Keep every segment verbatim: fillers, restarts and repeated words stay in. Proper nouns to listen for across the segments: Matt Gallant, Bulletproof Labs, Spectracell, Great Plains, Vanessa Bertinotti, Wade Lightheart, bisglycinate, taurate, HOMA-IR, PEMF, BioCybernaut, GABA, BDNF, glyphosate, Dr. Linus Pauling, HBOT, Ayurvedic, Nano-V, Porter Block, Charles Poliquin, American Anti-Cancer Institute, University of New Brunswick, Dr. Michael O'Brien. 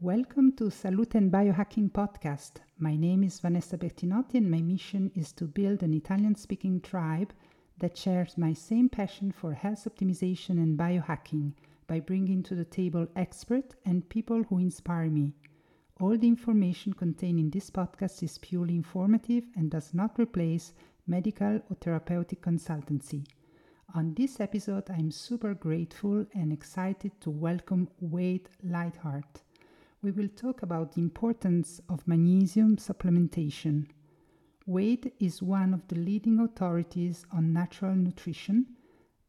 Welcome to Salute and Biohacking Podcast. My name is Vanessa Bertinotti and my mission is to build an Italian-speaking tribe that shares my same passion for health optimization and biohacking by bringing to the table experts and people who inspire me. All the information contained in this podcast is purely informative and does not replace medical or therapeutic consultancy. On this episode, I'm super grateful and excited to welcome Wade Lightheart. We will talk about the importance of magnesium supplementation. Wade is one of the leading authorities on natural nutrition,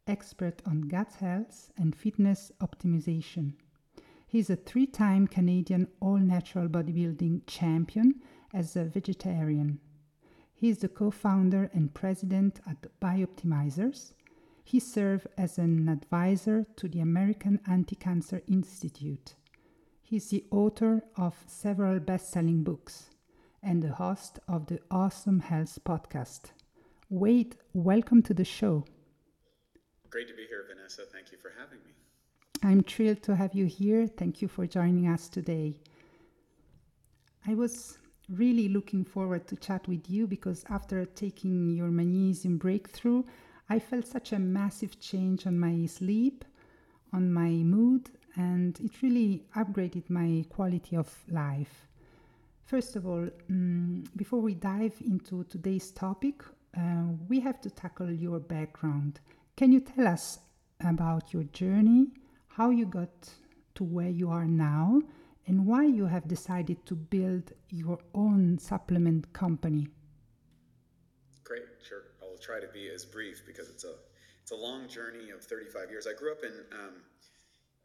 expert on gut health and fitness optimization. He's a three-time Canadian all-natural bodybuilding champion as a vegetarian. He is the co-founder and president at Bio-Optimizers. He serves as an advisor to the American Anti-Cancer Institute. He is the author of several best-selling books and the host of the Awesome Health podcast. Wade, welcome to the show. Great to be here, Vanessa. Thank you for having me. I'm thrilled to have you here. Thank you for joining us today. I was really looking forward to chat with you because after taking your magnesium breakthrough, I felt such a massive change on my sleep, on my mood, and it really upgraded my quality of life. First of all, um, before we dive into today's topic, uh, we have to tackle your background. Can you tell us about your journey, how you got to where you are now, and why you have decided to build your own supplement company? Great, sure. I'll try to be as brief because it's a, it's a long journey of thirty-five years. I grew up in... Um,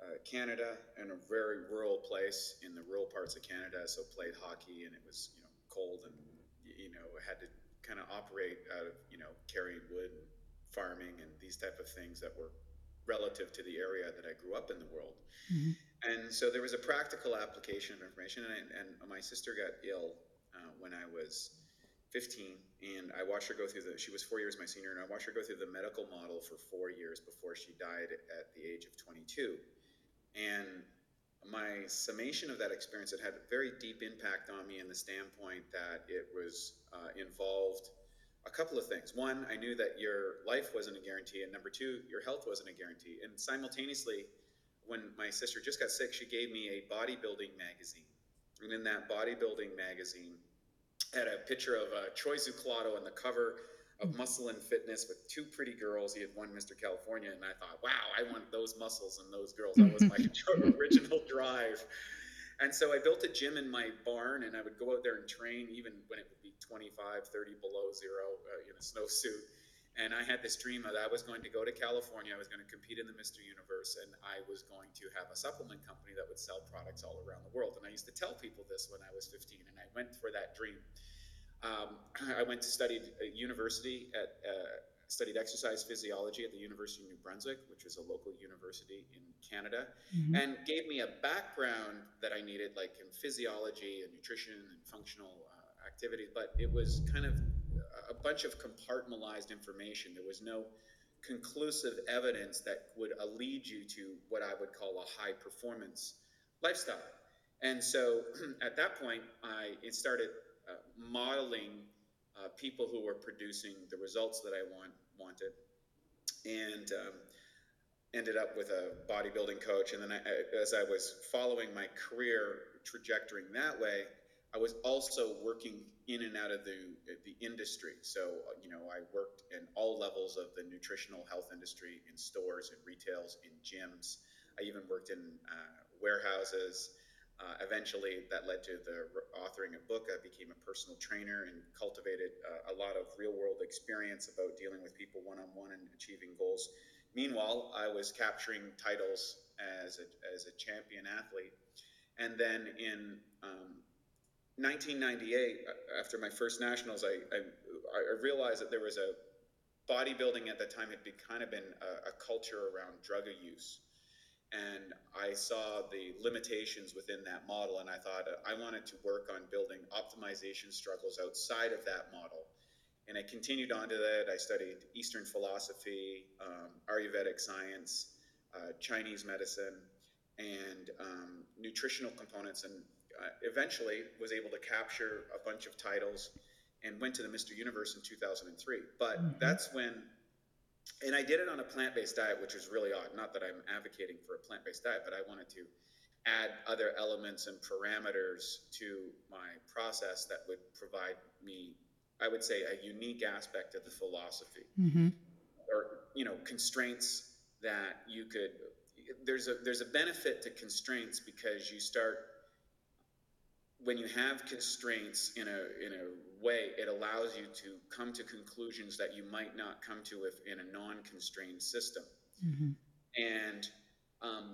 Uh, Canada, in a very rural place in the rural parts of Canada, so played hockey, and it was, you know, cold, and, you know, had to kind of operate out of, you know, carrying wood and farming and these type of things that were relative to the area that I grew up in the world. Mm-hmm. And so there was a practical application of information, and, I, and my sister got ill uh, when I was fifteen, and I watched her go through the, she was four years my senior, and I watched her go through the medical model for four years before she died at the age of twenty-two. And my summation of that experience, it had a very deep impact on me in the standpoint that it was uh, involved a couple of things. One, I knew that your life wasn't a guarantee. And number two, your health wasn't a guarantee. And simultaneously, when my sister just got sick, she gave me a bodybuilding magazine. And in that bodybuilding magazine, had a picture of uh, Troy Zuclotto on the cover of Muscle and Fitness with two pretty girls. He had won Mister California, and I thought, wow, I want those muscles and those girls. That was my original drive. And so I built a gym in my barn, and I would go out there and train even when it would be twenty-five, thirty below zero uh, in a snowsuit. And I had this dream that I was going to go to California, I was going to compete in the Mister Universe, and I was going to have a supplement company that would sell products all around the world. And I used to tell people this when I was fifteen, and I went for that dream. Um, I went to study at university at, uh, studied exercise physiology at the University of New Brunswick, which is a local university in Canada, mm-hmm. and gave me a background that I needed, like in physiology and nutrition and functional uh, activity. But it was kind of a bunch of compartmentalized information. There was no conclusive evidence that would uh, lead you to what I would call a high performance lifestyle. And so at that point, I it started Uh, modeling uh, people who were producing the results that I want, wanted, and um, ended up with a bodybuilding coach. And then I, I, as I was following my career trajectory that way, I was also working in and out of the the industry. So, you know, I worked in all levels of the nutritional health industry, in stores, in retails, in gyms. I even worked in uh, warehouses. Uh, eventually, that led to the authoring a book. I became a personal trainer and cultivated uh, a lot of real-world experience about dealing with people one-on-one and achieving goals. Meanwhile, I was capturing titles as a, as a champion athlete. And then in um, nineteen ninety-eight, after my first nationals, I, I, I realized that there was a bodybuilding at the time had been kind of been a, a culture around drug use. And I saw the limitations within that model, and I thought uh, I wanted to work on building optimization struggles outside of that model. And I continued on to that. I studied Eastern philosophy, um, Ayurvedic science, uh, Chinese medicine, and um, nutritional components, and uh, eventually was able to capture a bunch of titles and went to the Mister Universe in two thousand three. But mm-hmm. that's when, and I did it on a plant-based diet, which is really odd. Not that I'm advocating for a plant-based diet, but I wanted to add other elements and parameters to my process that would provide me, I would say, a unique aspect of the philosophy. Mm-hmm. Or, you know, constraints that you could, there's a there's a benefit to constraints, because you start, when you have constraints in a in a way, it allows you to come to conclusions that you might not come to if in a non-constrained system. Mm-hmm. And um,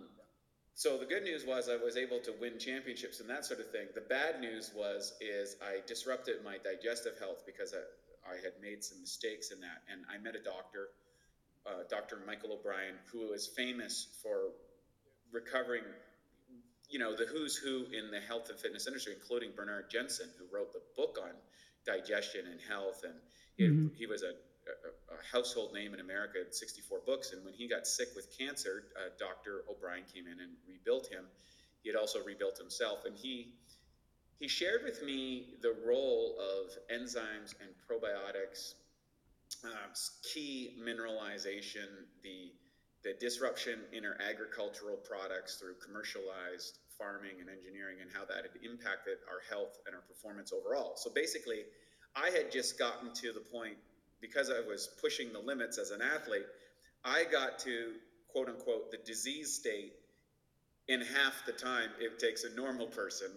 so the good news was I was able to win championships and that sort of thing. The bad news was is I disrupted my digestive health because I, I had made some mistakes in that. And I met a doctor, uh, Doctor Michael O'Brien, who is famous for recovering, you know, the who's who in the health and fitness industry, including Bernard Jensen, who wrote the book on digestion and health. And mm-hmm. he, he was a, a, a household name in America, sixty-four books. And when he got sick with cancer, uh, Doctor O'Brien came in and rebuilt him. He had also rebuilt himself. And he He shared with me the role of enzymes and probiotics, um, key mineralization, the the disruption in our agricultural products through commercialized farming and engineering, and how that had impacted our health and our performance overall. So basically, I had just gotten to the point, because I was pushing the limits as an athlete, I got to, quote unquote, the disease state in half the time it takes a normal person.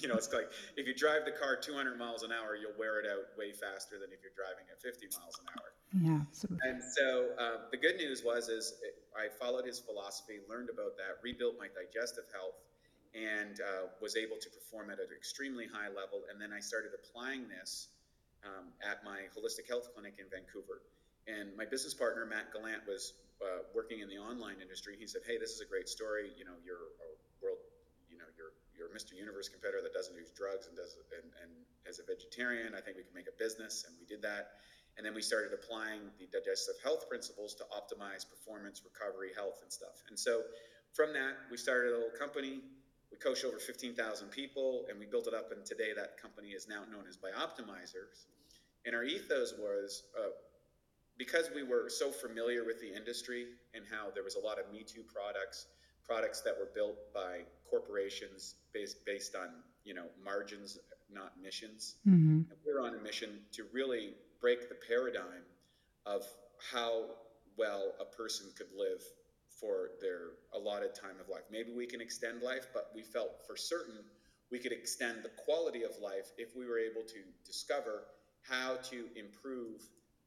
You know, it's like if you drive the car two hundred miles an hour, you'll wear it out way faster than if you're driving at fifty miles an hour. Yeah. Absolutely. And so uh, the good news was is it, I followed his philosophy, learned about that, rebuilt my digestive health, and uh, was able to perform at an extremely high level. And then I started applying this um, at my holistic health clinic in Vancouver. And my business partner, Matt Gallant, was uh, working in the online industry. He said, "Hey, this is a great story. You know, you're a world, you know, you're you're a Mister Universe competitor that doesn't use drugs and does and, and as a vegetarian, I think we can make a business." And we did that. And then we started applying the digestive health principles to optimize performance, recovery, health, and stuff. And so from that, we started a little company. We coached over fifteen thousand people, and we built it up. And today, that company is now known as Bio-Optimizers. And our ethos was, Uh, because we were so familiar with the industry and how there was a lot of Me Too products, products that were built by corporations based based on, you know, margins, not missions. Mm-hmm. And we were on a mission to really break the paradigm of how well a person could live for their allotted time of life. Maybe we can extend life, but we felt for certain we could extend the quality of life if we were able to discover how to improve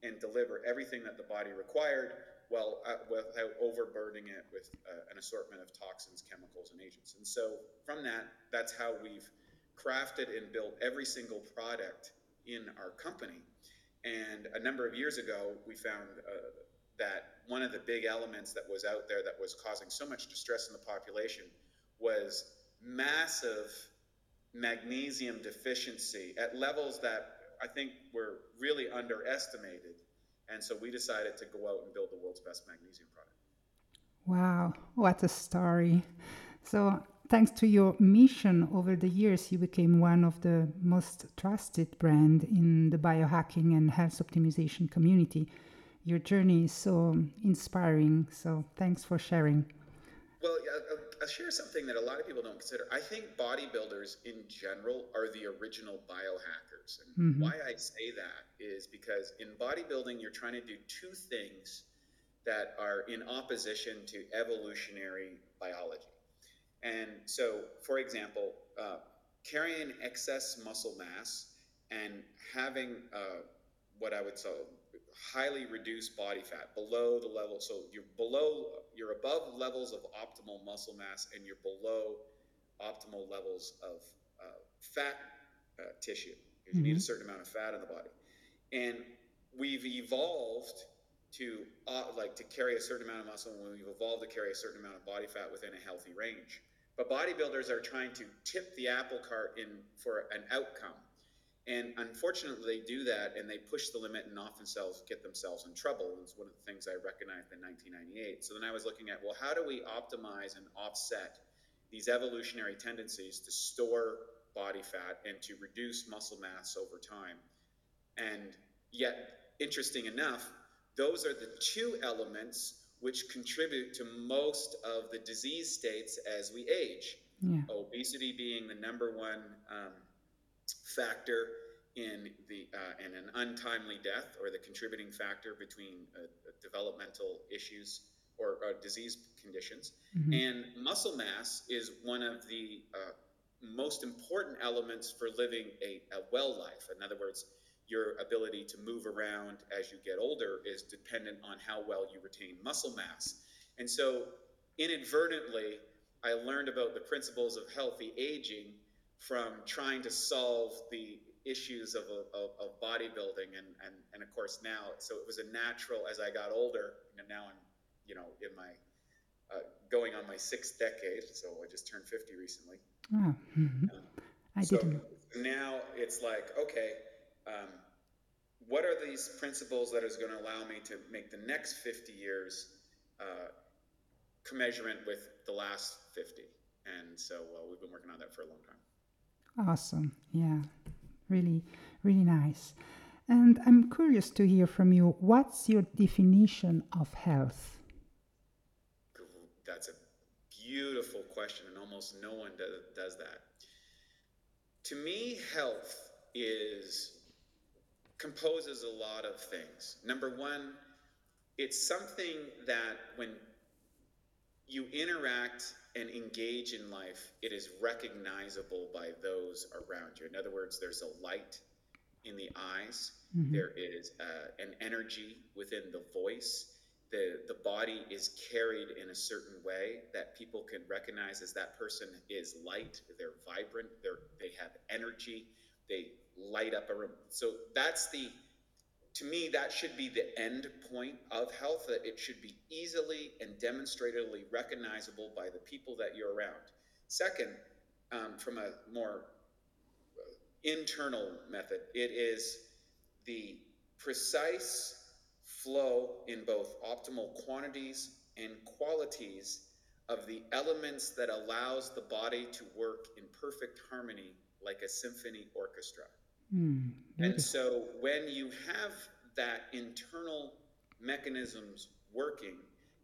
and deliver everything that the body required, well, uh, without overburdening it with uh, an assortment of toxins, chemicals, and agents. And so from that, that's how we've crafted and built every single product in our company. And a number of years ago, we found uh, that one of the big elements that was out there that was causing so much distress in the population was massive magnesium deficiency at levels that I think we're really underestimated. And so we decided to go out and build the world's best magnesium product. Wow, what a story. So thanks to your mission over the years, you became one of the most trusted brands in the biohacking and health optimization community. Your journey is so inspiring. So thanks for sharing. Well, I'll share something that a lot of people don't consider. I think bodybuilders in general are the original biohackers. And mm-hmm. why I say that is because in bodybuilding, you're trying to do two things that are in opposition to evolutionary biology. And so, for example, uh, carrying excess muscle mass and having uh, what I would say highly reduced body fat below the level. So you're below, you're above levels of optimal muscle mass, and you're below optimal levels of uh, fat uh, tissue. Mm-hmm. You need a certain amount of fat in the body. And we've evolved to uh, like to carry a certain amount of muscle, and we've evolved to carry a certain amount of body fat within a healthy range. But bodybuilders are trying to tip the apple cart in for an outcome. And unfortunately, they do that, and they push the limit and often selves get themselves in trouble. It's one of the things I recognized in nineteen ninety-eight. So then I was looking at, well, how do we optimize and offset these evolutionary tendencies to store body fat and to reduce muscle mass over time. And yet, interesting enough, those are the two elements which contribute to most of the disease states as we age. Yeah. Obesity being the number one um, factor in the uh, in an untimely death, or the contributing factor between uh, developmental issues or, or disease conditions. Mm-hmm. And muscle mass is one of the uh, most important elements for living a, a well life. In other words, your ability to move around as you get older is dependent on how well you retain muscle mass. And so inadvertently, I learned about the principles of healthy aging from trying to solve the issues of, of, of bodybuilding and, and, and of course now, so it was a natural, as I got older, and now I'm, you know, in my, uh, going on my sixth decade, so I just turned fifty recently. Oh, mm-hmm. um, I so didn't. Now it's like, okay, um, what are these principles that is going to allow me to make the next fifty years uh, commensurate with the last fifty? And so uh, we've been working on that for a long time. Awesome. Yeah. Really, really nice. And I'm curious to hear from you, what's your definition of health? That's a beautiful question, and almost no one does that. To me, health is composes a lot of things. Number one, it's something that when you interact and engage in life, it is recognizable by those around you. In other words, there's a light in the eyes. Mm-hmm. There is uh, an energy within the voice. The, the body is carried in a certain way that people can recognize as that person is light, they're vibrant, they're, they have energy, they light up a room. So that's the, to me, that should be the end point of health, that it should be easily and demonstratively recognizable by the people that you're around. Second, um, from a more internal method, it is the precise flow in both optimal quantities and qualities of the elements that allows the body to work in perfect harmony like a symphony orchestra. Mm, and so when you have that internal mechanisms working,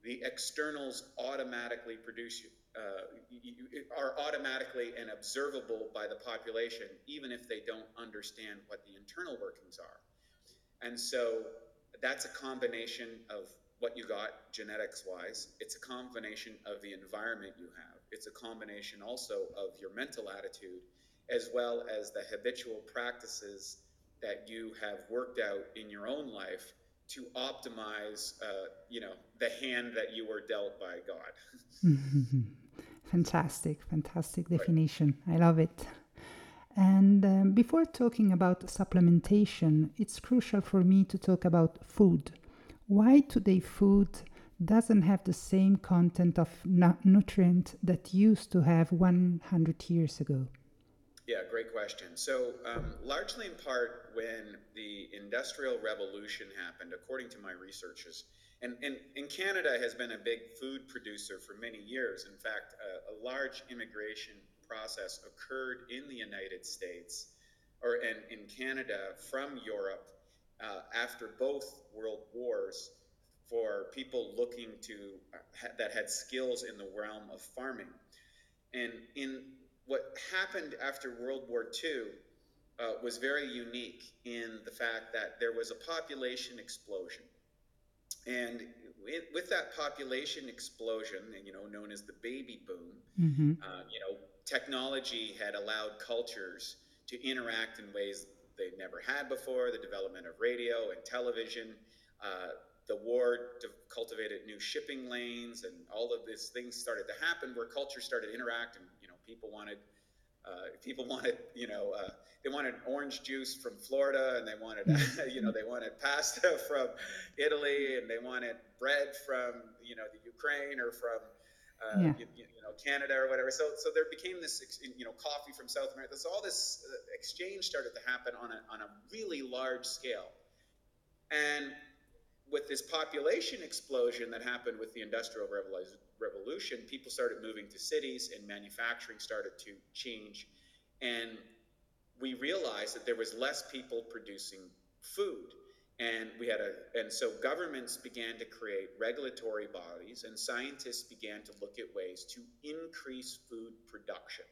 the externals automatically produce you, uh, you, you are automatically and observable by the population, even if they don't understand what the internal workings are. And so that's a combination of what you got genetics wise. It's a combination of the environment you have. It's a combination also of your mental attitude, as well as the habitual practices that you have worked out in your own life to optimize, uh, you know, the hand that you were dealt by God. Fantastic, fantastic definition. Right. I love it. And um, before talking about supplementation, it's crucial for me to talk about food. Why today food doesn't have the same content of nu- nutrient that used to have one hundred years ago? Yeah, great question. So um, largely in part when the Industrial Revolution happened, according to my researches, and, and, and Canada has been a big food producer for many years. In fact, uh, a large immigration process occurred in the United States or in, in Canada from Europe uh, after both world wars for people looking to uh, that had skills in the realm of farming. And in what happened after World War Two uh, was very unique in the fact that there was a population explosion. And it, with that population explosion, and you know, known as the baby boom, mm-hmm. uh, you know, technology had allowed cultures to interact in ways they never had before. The development of radio and television, uh, the war cultivated new shipping lanes, and all of these things started to happen where culture started interacting. People wanted, uh, people wanted, you know, uh, they wanted orange juice from Florida, and they wanted, you know, they wanted pasta from Italy, and they wanted bread from, you know, the Ukraine or from, uh, yeah. you, you know, Canada or whatever. So, so there became this, you know, coffee from South America. So all this exchange started to happen on a on a really large scale, and with this population explosion that happened with the Industrial revolution, people started moving to cities and manufacturing started to change. And we realized that there was less people producing food. And we had a, and so governments began to create regulatory bodies, and scientists began to look at ways to increase food production.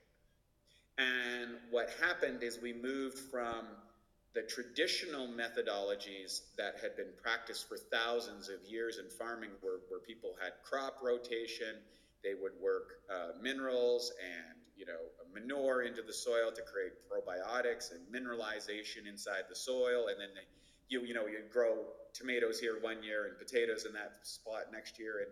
And what happened is we moved from the traditional methodologies that had been practiced for thousands of years in farming, where, where people had crop rotation, they would work uh, minerals and you know manure into the soil to create probiotics and mineralization inside the soil, and then they You you know you'd grow tomatoes here one year and potatoes in that spot next year, and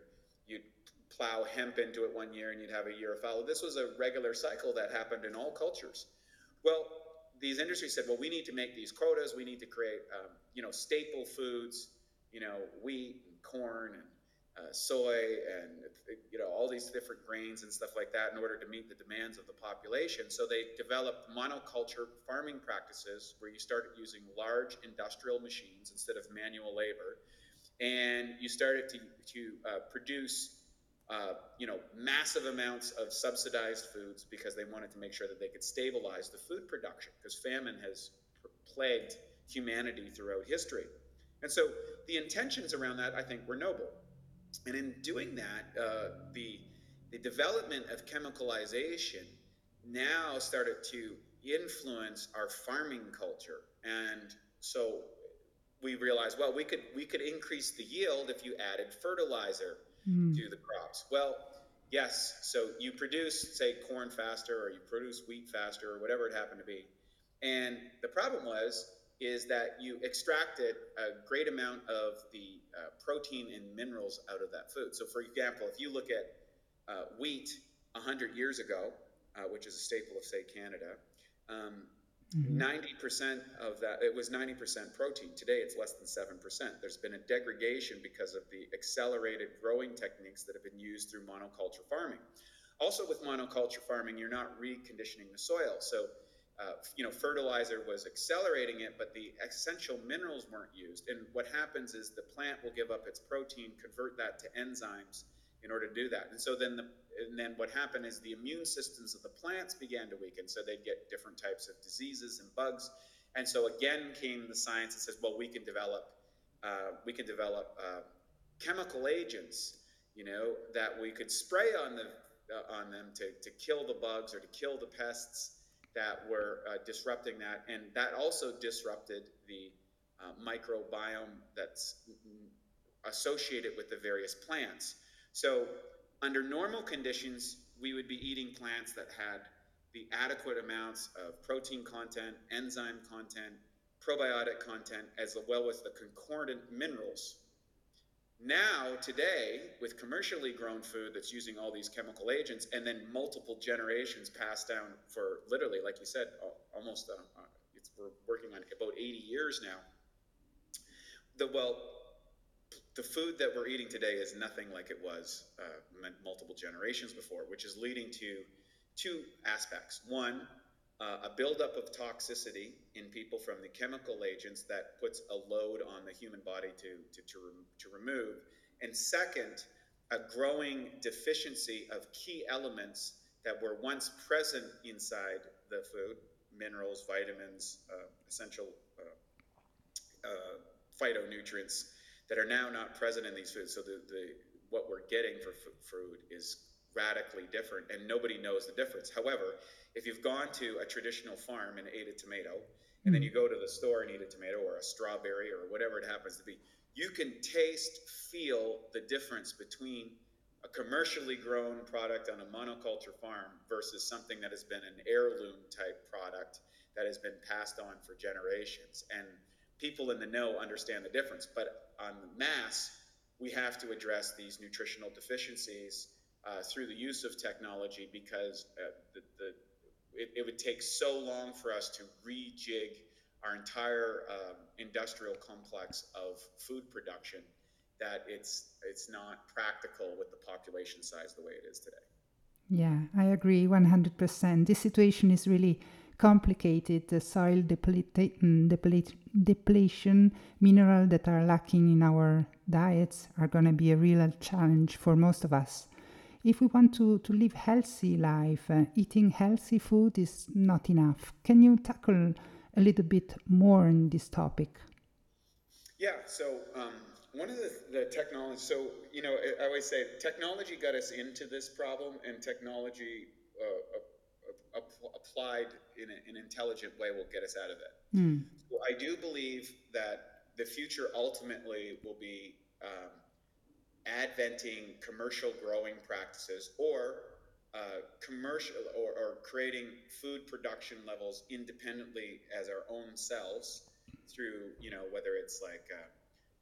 you'd plow hemp into it one year and you'd have a year of fallow. This was a regular cycle that happened in all cultures. Well, these industries said, well, we need to make these quotas. We need to create um, you know staple foods, you know wheat and corn and uh, soy and you know all these different grains and stuff like that in order to meet the demands of the population. So they developed monoculture farming practices where you started using large industrial machines instead of manual labor, and you started to to uh, produce uh, you know massive amounts of subsidized foods because they wanted to make sure that they could stabilize the food production, because famine has plagued humanity throughout history. And so the intentions around that, I think, were noble. And in doing that, uh, the, the development of chemicalization now started to influence our farming culture. And so we realized, well, we could we could increase the yield if you added fertilizer mm. to the crops. Well, yes, so you produce, say, corn faster, or you produce wheat faster, or whatever it happened to be. And the problem was, is that you extracted a great amount of the uh, protein and minerals out of that food. So for example, if you look at uh, wheat one hundred years ago, uh, which is a staple of, say, Canada, um, mm-hmm. ninety percent of that, it was ninety percent protein. Today it's less than seven percent. There's been a degradation because of the accelerated growing techniques that have been used through monoculture farming. Also with monoculture farming, you're not reconditioning the soil. So Uh, you know, fertilizer was accelerating it, but the essential minerals weren't used. And what happens is the plant will give up its protein, convert that to enzymes in order to do that. And so then the, and then what happened is the immune systems of the plants began to weaken. So they'd get different types of diseases and bugs. And so again came the science that says, well, we can develop, uh, we can develop uh, chemical agents, you know, that we could spray on the uh, on them to to kill the bugs or to kill the pests that were uh, disrupting that. And that also disrupted the uh, microbiome that's associated with the various plants. So under normal conditions, we would be eating plants that had the adequate amounts of protein content, enzyme content, probiotic content, as well as the concordant minerals. Now, today, with commercially grown food that's using all these chemical agents, and then multiple generations passed down for literally, like you said, almost, uh, it's, we're working on about eighty years now. The, well, the food that we're eating today is nothing like it was uh, multiple generations before, which is leading to two aspects. One, uh, a buildup of toxicity in people from the chemical agents that puts a load on the human body to, to, to, re- to remove. And second, a growing deficiency of key elements that were once present inside the food, minerals, vitamins, uh, essential uh, uh, phytonutrients that are now not present in these foods. So the, the what we're getting for f- food is radically different, and nobody knows the difference. However, if you've gone to a traditional farm and ate a tomato, and then you go to the store and eat a tomato or a strawberry or whatever it happens to be, you can taste, feel the difference between a commercially grown product on a monoculture farm versus something that has been an heirloom type product that has been passed on for generations. And people in the know understand the difference, but on the mass, we have to address these nutritional deficiencies Uh, through the use of technology, because uh, the, the, it, it would take so long for us to rejig our entire um, industrial complex of food production that it's it's not practical with the population size the way it is today. Yeah, I agree one hundred percent. This situation is really complicated. The soil depleta- depleta- depletion, mineral that are lacking in our diets are going to be a real challenge for most of us. if we want to, to live healthy life, uh, eating healthy food is not enough. Can you tackle a little bit more on this topic? Yeah, so um, one of the, the technology, so, you know, I always say technology got us into this problem, and technology uh, applied in a, an intelligent way will get us out of it. Mm. So I do believe that the future ultimately will be um, adventing commercial growing practices, or uh, commercial or, or creating food production levels independently as our own selves through, you know, whether it's like uh,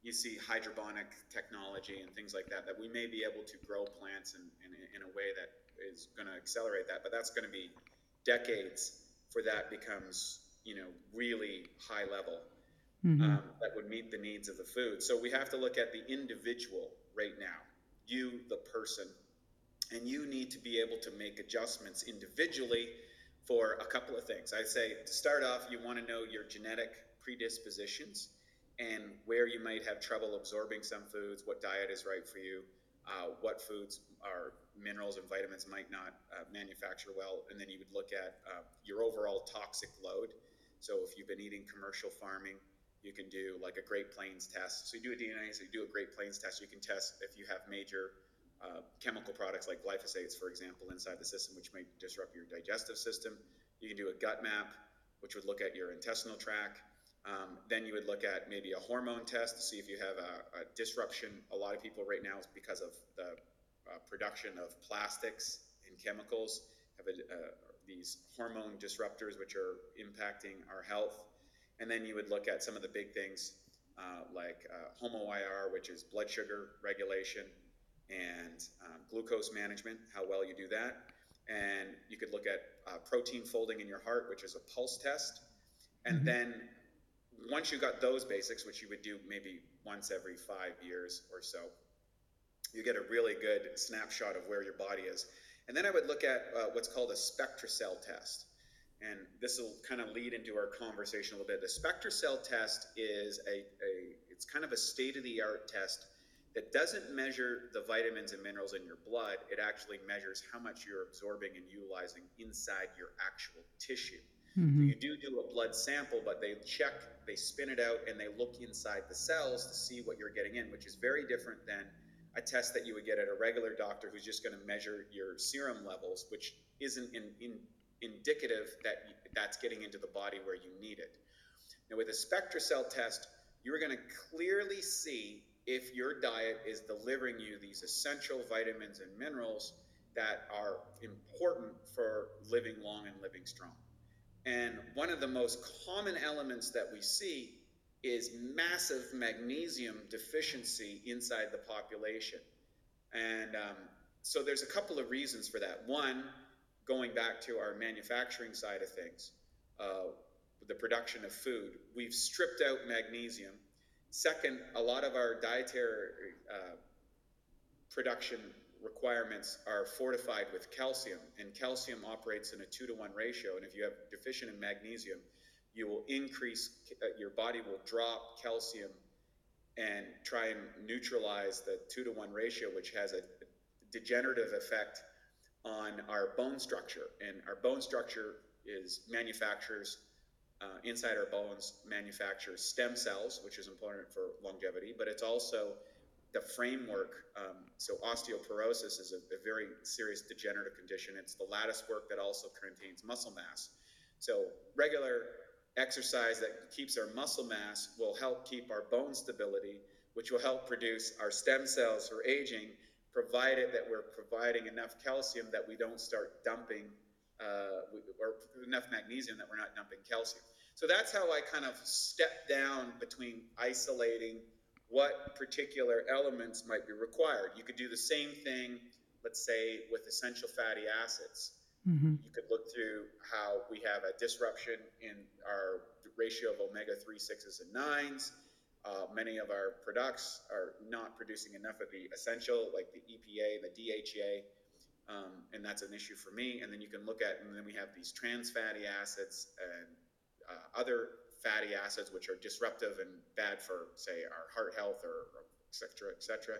you see hydroponic technology and things like that, that we may be able to grow plants in, in, in a way that is going to accelerate that. But that's going to be decades for that becomes, you know, really high level. Mm-hmm. Um, that would meet the needs of the food. So we have to look at the individual right now, you, the person, and you need to be able to make adjustments individually for a couple of things. I say to start off, you want to know your genetic predispositions and where you might have trouble absorbing some foods, what diet is right for you, uh, what foods are minerals and vitamins might not uh, manufacture well. And then you would look at uh, your overall toxic load. So if you've been eating commercial farming, you can do like a Great Plains test. So you do a D N A, so you do a Great Plains test. You can test if you have major uh, chemical products like glyphosates, for example, inside the system, which may disrupt your digestive system. You can do a gut map, which would look at your intestinal tract. Um, then you would look at maybe a hormone test to see if you have a, a disruption. A lot of people right now, because of the uh, production of plastics and chemicals, have a, uh, these hormone disruptors, which are impacting our health. And then you would look at some of the big things uh, like uh, HOMA-I R, which is blood sugar regulation, and um, glucose management, how well you do that. And you could look at uh, protein folding in your heart, which is a pulse test. And mm-hmm. then once you got those basics, which you would do maybe once every five years or so, you get a really good snapshot of where your body is. And then I would look at uh, what's called a Spectracell test. And this will kind of lead into our conversation a little bit. The Spectracell test is a, a it's kind of a state-of-the-art test that doesn't measure the vitamins and minerals in your blood. It actually measures how much you're absorbing and utilizing inside your actual tissue. Mm-hmm. So you do do a blood sample, but they check, they spin it out, and they look inside the cells to see what you're getting in, which is very different than a test that you would get at a regular doctor who's just going to measure your serum levels, which isn't in... in indicative that that's getting into the body where you need it. Now, with a Spectracell test, you're going to clearly see if your diet is delivering you these essential vitamins and minerals that are important for living long and living strong. And one of the most common elements that we see is massive magnesium deficiency inside the population. And um, so there's a couple of reasons for that. One, going back to our manufacturing side of things, uh, the production of food, we've stripped out magnesium. Second, a lot of our dietary uh, production requirements are fortified with calcium, and calcium operates in a two to one ratio. And if you have deficient in magnesium, you will increase, uh, your body will drop calcium and try and neutralize the two to one ratio, which has a degenerative effect on our bone structure. And our bone structure is manufactures, uh, inside our bones, manufactures stem cells, which is important for longevity, but it's also the framework. Um, so osteoporosis is a, a very serious degenerative condition. It's the lattice work that also contains muscle mass. So regular exercise that keeps our muscle mass will help keep our bone stability, which will help produce our stem cells for aging, provided that we're providing enough calcium that we don't start dumping, uh, or enough magnesium that we're not dumping calcium. So that's how I kind of step down between isolating what particular elements might be required. You could do the same thing, let's say, with essential fatty acids. Mm-hmm. You could look through how we have a disruption in our ratio of omega three, sixes, and nines. Uh, many of our products are not producing enough of the essential, like the E P A, the D H A, um, and that's an issue for me. And then you can look at, and then we have these trans fatty acids and uh, other fatty acids, which are disruptive and bad for, say, our heart health, or, or et cetera, et cetera.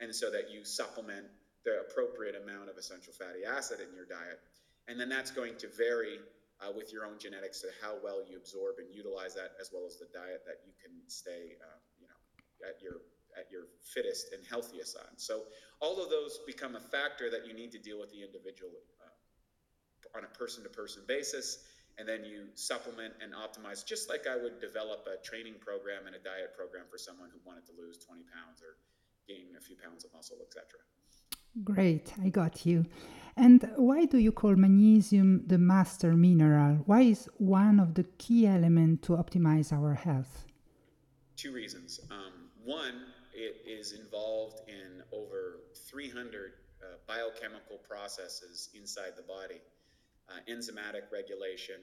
And so that you supplement the appropriate amount of essential fatty acid in your diet. And then that's going to vary uh, with your own genetics to how well you absorb and utilize that, as well as the diet that you can stay, uh, you know, at your at your fittest and healthiest on. So all of those become a factor that you need to deal with the individual uh, on a person-to-person basis. And then you supplement and optimize, just like I would develop a training program and a diet program for someone who wanted to lose twenty pounds or gain a few pounds of muscle, et cetera. Great, I got you. And why do you call magnesium the master mineral? Why is one of the key elements to optimize our health? Two reasons. Um, one, it is involved in over three hundred uh, biochemical processes inside the body. Uh, enzymatic regulation,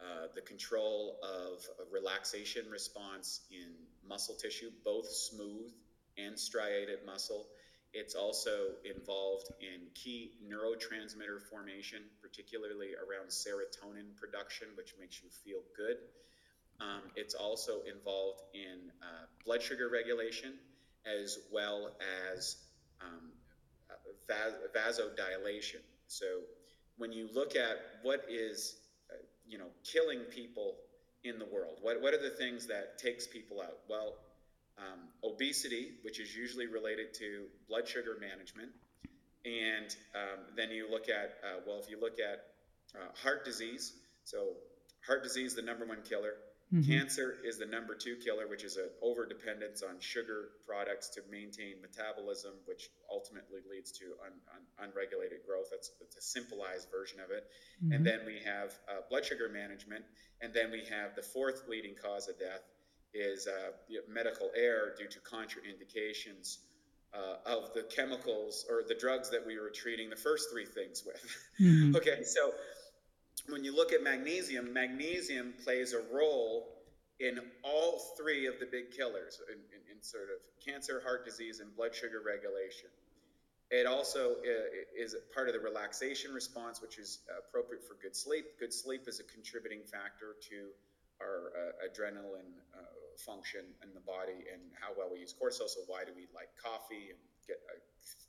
uh, the control of a relaxation response in muscle tissue, both smooth and striated muscle. It's also involved in key neurotransmitter formation, particularly around serotonin production, which makes you feel good. Um, it's also involved in uh, blood sugar regulation, as well as um, vas- vasodilation. So when you look at what is, uh, you know, killing people in the world, what, what are the things that takes people out? Well, um, obesity, which is usually related to blood sugar management. And um, then you look at, uh, well, if you look at uh, heart disease, so heart disease, the number one killer. Mm-hmm. Cancer is the number two killer, which is an overdependence on sugar products to maintain metabolism, which ultimately leads to un, un, unregulated growth. That's, that's a simplified version of it. Mm-hmm. And then we have uh, blood sugar management. And then we have the fourth leading cause of death is uh, medical error due to contraindications uh, of the chemicals or the drugs that we were treating the first three things with. Mm-hmm. Okay, so when you look at magnesium, magnesium plays a role in all three of the big killers in, in, in sort of cancer, heart disease, and blood sugar regulation. It also is part of the relaxation response, which is appropriate for good sleep. Good sleep is a contributing factor to our uh, adrenaline uh, function in the body and how well we use cortisol. So why do we like coffee and get a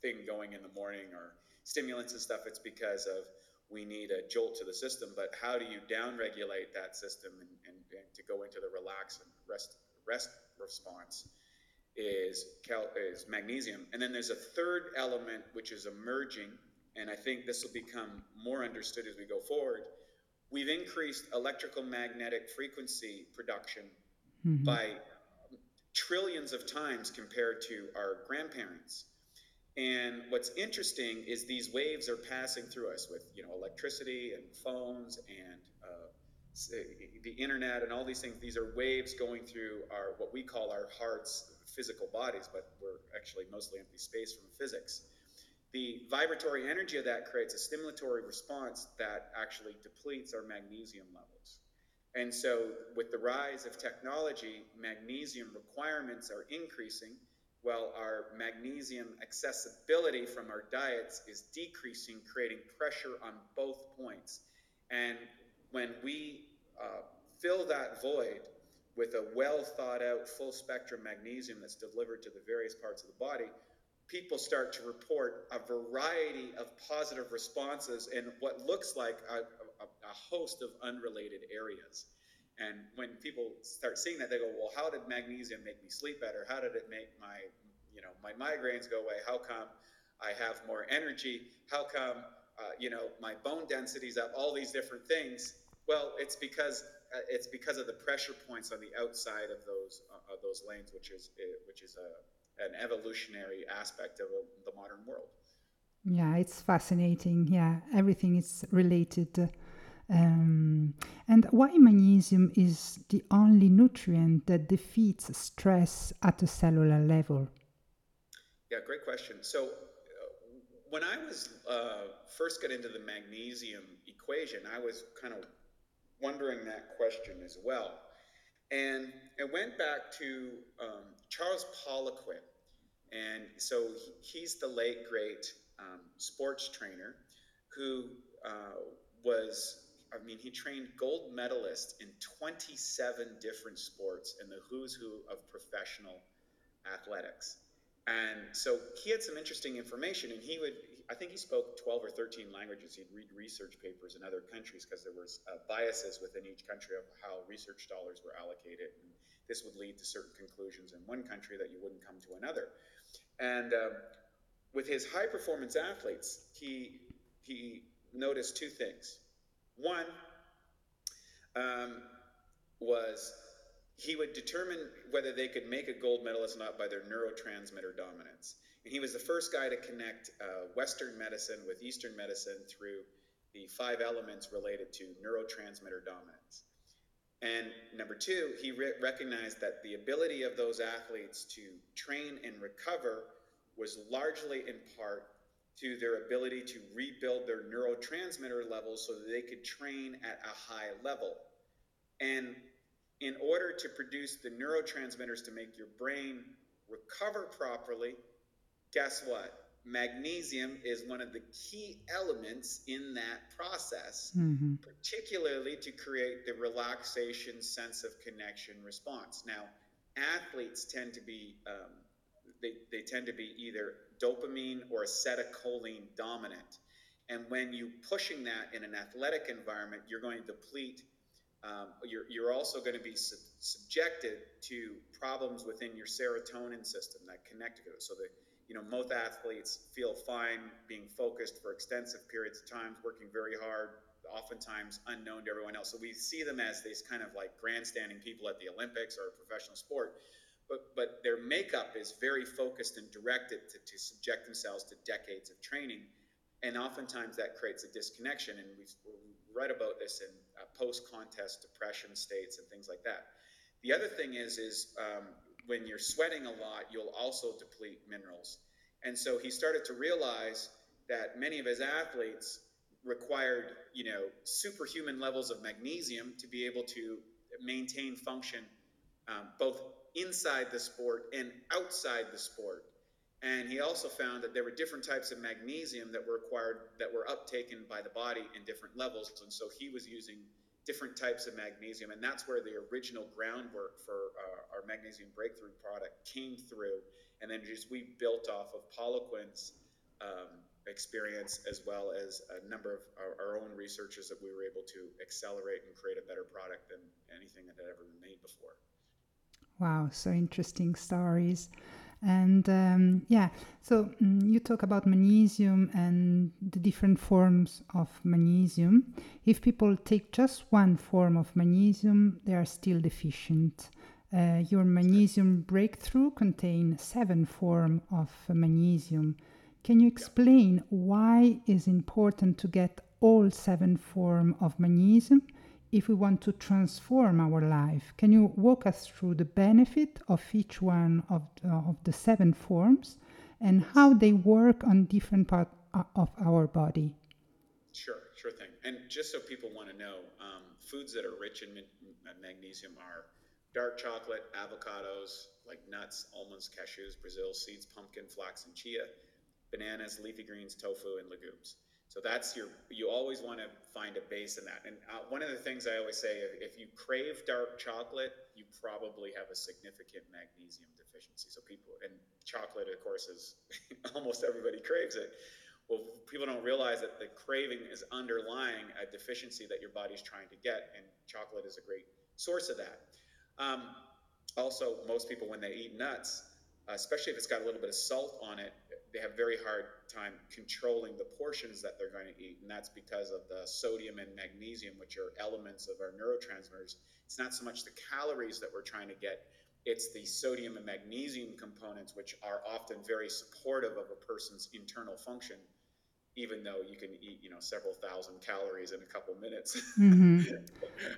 thing going in the morning or stimulants and stuff? It's because of we need a jolt to the system, but how do you downregulate that system and, and, and to go into the relax and rest rest response is, cal- is magnesium. And then there's a third element, which is emerging, and I think this will become more understood as we go forward. We've increased electrical magnetic frequency production mm-hmm. by trillions of times compared to our grandparents. And what's interesting is these waves are passing through us with, you know, electricity and phones and uh, the internet and all these things. These are waves going through our what we call our heart's physical bodies, but we're actually mostly empty space from physics. The vibratory energy of that creates a stimulatory response that actually depletes our magnesium levels. And so with the rise of technology, magnesium requirements are increasing, while our magnesium accessibility from our diets is decreasing, creating pressure on both points. And when we uh, fill that void with a well thought out full spectrum magnesium that's delivered to the various parts of the body, people start to report a variety of positive responses in what looks like a, a, a host of unrelated areas. And when people start seeing that, they go, well, how did magnesium make me sleep better? How did it make my, you know, my migraines go away? How come I have more energy? How come, uh, you know, my bone density's up? All these different things. Well, it's because uh, it's because of the pressure points on the outside of those uh, of those lanes, which is uh, which is a, an evolutionary aspect of a, the modern world. Yeah, it's fascinating. Yeah, everything is related. Um, and why magnesium is the only nutrient that defeats stress at a cellular level? Yeah, great question. So uh, when I was uh, first got into the magnesium equation, I was kind of wondering that question as well. And it went back to um, Charles Poliquin. And so he's the late, great um, sports trainer who uh, was... I mean, he trained gold medalists in twenty-seven different sports in the who's who of professional athletics. And so he had some interesting information, and he would, I think he spoke twelve or thirteen languages. He'd read research papers in other countries because there was uh, biases within each country of how research dollars were allocated. And this would lead to certain conclusions in one country that you wouldn't come to another. And um, with his high performance athletes, he, he noticed two things. One um, was he would determine whether they could make a gold medalist or not by their neurotransmitter dominance. And he was the first guy to connect uh, Western medicine with Eastern medicine through the five elements related to neurotransmitter dominance. And number two, he re recognized that the ability of those athletes to train and recover was largely in part to their ability to rebuild their neurotransmitter levels so that they could train at a high level. And in order to produce the neurotransmitters to make your brain recover properly, guess what? Magnesium is one of the key elements in that process, mm-hmm. particularly to create the relaxation sense of connection response. Now, athletes tend to be, um, they, they tend to be either dopamine or acetylcholine dominant. And when you're pushing that in an athletic environment, you're going to deplete, um, you're, you're also going to be sub subjected to problems within your serotonin system that connect to it. So the You know, most athletes feel fine being focused for extensive periods of time, working very hard, oftentimes unknown to everyone else. So we see them as these kind of like grandstanding people at the Olympics or a professional sport, but but their makeup is very focused and directed to, to subject themselves to decades of training. And oftentimes that creates a disconnection. And we've read about this in uh, post-contest depression states and things like that. The other thing is, is, um, when you're sweating a lot, you'll also deplete minerals. And so he started to realize that many of his athletes required, you know, superhuman levels of magnesium to be able to maintain function um, both inside the sport and outside the sport. And he also found that there were different types of magnesium that were acquired, that were uptaken by the body in different levels. And so he was using different types of magnesium, and that's where the original groundwork for uh, our magnesium breakthrough product came through. And then just we built off of Poliquin's um, experience, as well as a number of our, our own researchers that we were able to accelerate and create a better product than anything that had ever been made before. Wow, so interesting stories. And um, yeah, so um, you talk about magnesium and the different forms of magnesium. If people take just one form of magnesium, they are still deficient. Uh, your magnesium breakthrough contains seven forms of magnesium. Can you explain why it is important to get all seven forms of magnesium if we want to transform our life? Can you walk us through the benefit of each one of the, of the seven forms and how they work on different parts of our body? Sure, sure thing. And just so people want to know, um, foods that are rich in magnesium are dark chocolate, avocados, like nuts, almonds, cashews, Brazil seeds, pumpkin, flax, and chia, bananas, leafy greens, tofu, and legumes. So that's your, you always want to find a base in that. And uh, one of the things I always say, if, if you crave dark chocolate, you probably have a significant magnesium deficiency. So people, and chocolate, of course, is almost everybody craves it. Well, people don't realize that the craving is underlying a deficiency that your body's trying to get, and chocolate is a great source of that. Um, also, most people, when they eat nuts, especially if it's got a little bit of salt on it, they have a very hard time controlling the portions that they're going to eat, and that's because of the sodium and magnesium, which are elements of our neurotransmitters. It's not so much the calories that we're trying to get, it's the sodium and magnesium components, which are often very supportive of a person's internal function, even though you can eat, you know, several thousand calories in a couple minutes mm-hmm.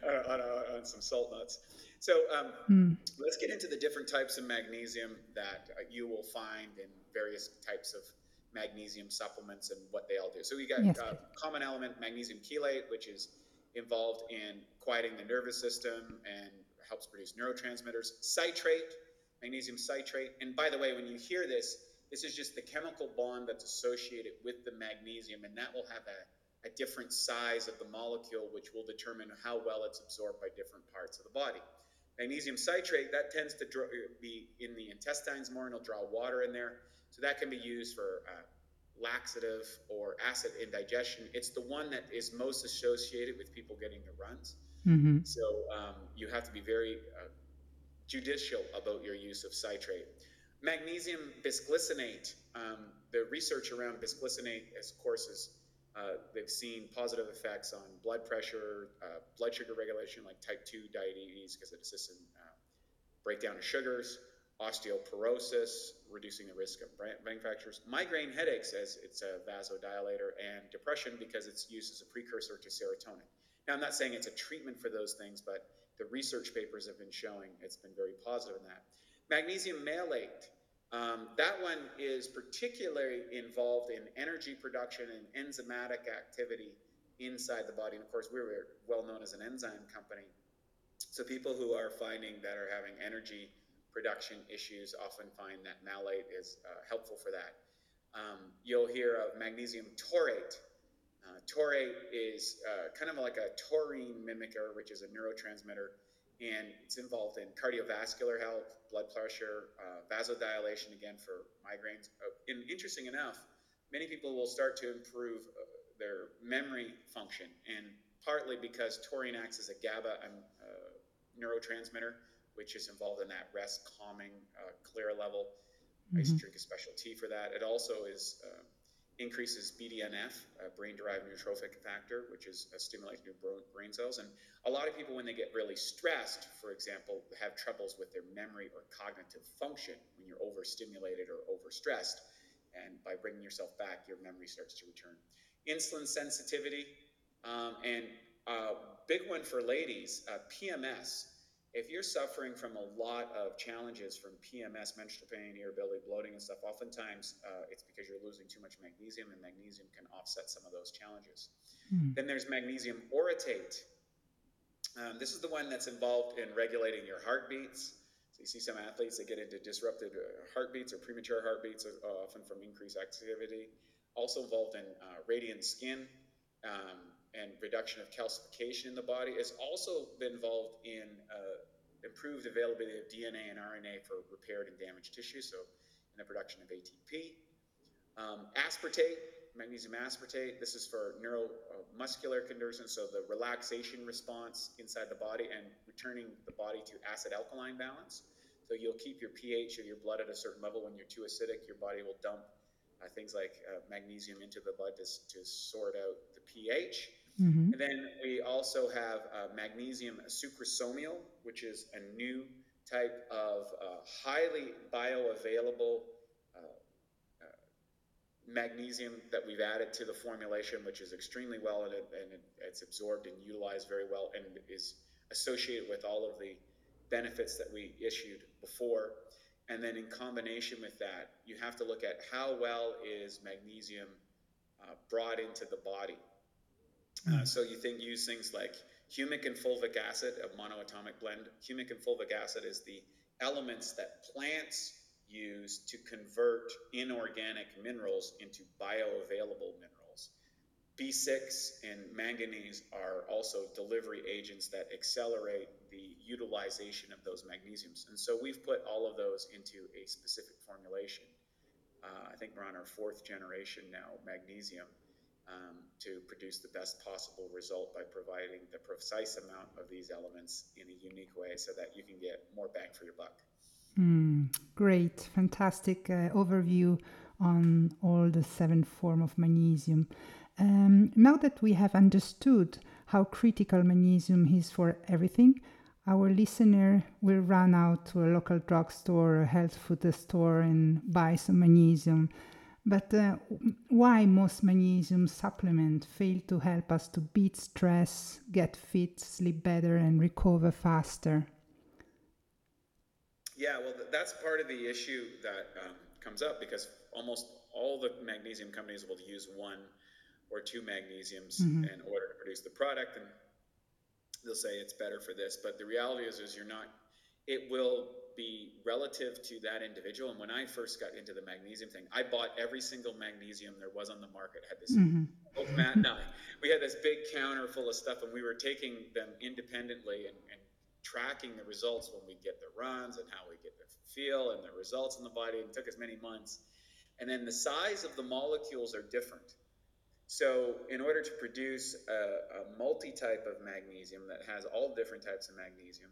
on, on, on some salt nuts. So um, mm. let's get into the different types of magnesium that uh, you will find in various types of magnesium supplements and what they all do. So we got yes. uh, common element magnesium chelate, which is involved in quieting the nervous system and helps produce neurotransmitters. Citrate, magnesium citrate. And by the way, when you hear this, this is just the chemical bond that's associated with the magnesium, and that will have a, a different size of the molecule, which will determine how well it's absorbed by different parts of the body. Magnesium citrate, that tends to draw, be in the intestines more, and it'll draw water in there. So that can be used for uh, laxative or acid indigestion. It's the one that is most associated with people getting the runs. Mm-hmm. So um, you have to be very uh, judicial about your use of citrate. Magnesium bisglycinate, um, the research around bisglycinate, of course, is uh, they've seen positive effects on blood pressure, uh, blood sugar regulation, like type two diabetes, because it assists in uh, breakdown of sugars, osteoporosis, reducing the risk of brain fractures, migraine headaches as it's a vasodilator, and depression because it's used as a precursor to serotonin. Now, I'm not saying it's a treatment for those things, but the research papers have been showing it's been very positive in that. Magnesium malate, um, that one is particularly involved in energy production and enzymatic activity inside the body. And of course, we were well known as an enzyme company. So people who are finding that are having energy production issues often find that malate is uh, helpful for that. Um, you'll hear of magnesium taurate. Uh, taurate is uh, kind of like a taurine mimicker, which is a neurotransmitter, and it's involved in cardiovascular health, blood pressure, uh, vasodilation, again, for migraines. Uh, and interesting enough, many people will start to improve uh, their memory function, and partly because taurine acts as a GABA uh, neurotransmitter, which is involved in that rest, calming, uh, clear level. Mm-hmm. I used to drink a special tea for that. It also is uh, increases B D N F, uh, brain-derived neurotrophic factor, which is uh, stimulates new brain cells. And a lot of people, when they get really stressed, for example, have troubles with their memory or cognitive function when you're overstimulated or overstressed. And by bringing yourself back, your memory starts to return. Insulin sensitivity, um, and uh, big one for ladies, uh, P M S. If you're suffering from a lot of challenges from P M S, menstrual pain, irritability, bloating and stuff, oftentimes uh, it's because you're losing too much magnesium, and magnesium can offset some of those challenges. Hmm. Then there's magnesium orotate. Um, this is the one that's involved in regulating your heartbeats. So you see some athletes that get into disrupted heartbeats or premature heartbeats, uh, often from increased activity. Also involved in uh, radiant skin. Um, and reduction of calcification in the body. It's also been involved in uh, improved availability of D N A and R N A for repaired and damaged tissue, so in the production of A T P. Um, aspartate, magnesium aspartate, this is for neuromuscular conversion, so the relaxation response inside the body and returning the body to acid-alkaline balance. So you'll keep your pH of your blood at a certain level. When you're too acidic, your body will dump uh, things like uh, magnesium into the blood to, to sort out the pH. Mm-hmm. And then we also have uh, magnesium sucrosomial, which is a new type of uh, highly bioavailable uh, uh, magnesium that we've added to the formulation, which is extremely well, and, it, and it, it's absorbed and utilized very well, and is associated with all of the benefits that we issued before. And then in combination with that, you have to look at how well is magnesium uh, brought into the body. Uh, so you think use things like humic and fulvic acid, a monoatomic blend. Humic and fulvic acid is the elements that plants use to convert inorganic minerals into bioavailable minerals. B six and manganese are also delivery agents that accelerate the utilization of those magnesiums. And so we've put all of those into a specific formulation. Uh, I think we're on our fourth generation now, magnesium. Um, to produce the best possible result by providing the precise amount of these elements in a unique way so that you can get more bang for your buck. Mm, great, fantastic uh, overview on all the seven forms of magnesium. Um, now that we have understood how critical magnesium is for everything, our listener will run out to a local drugstore or health food store and buy some magnesium. But uh, why most magnesium supplements fail to help us to beat stress, get fit, sleep better, and recover faster? Yeah, well, that's part of the issue that um, comes up, because almost all the magnesium companies will use one or two magnesiums mm-hmm. in order to produce the product, and they'll say it's better for this. But the reality is, is you're not. It will be relative to that individual. And when I first got into the magnesium thing, I bought every single magnesium there was on the market. Had this, mm-hmm. both Matt and I, we had this big counter full of stuff, and we were taking them independently and, and tracking the results when we get the runs and how we get the feel and the results in the body. It took us many months. And then the size of the molecules are different. So in order to produce a, a multi-type of magnesium that has all different types of magnesium,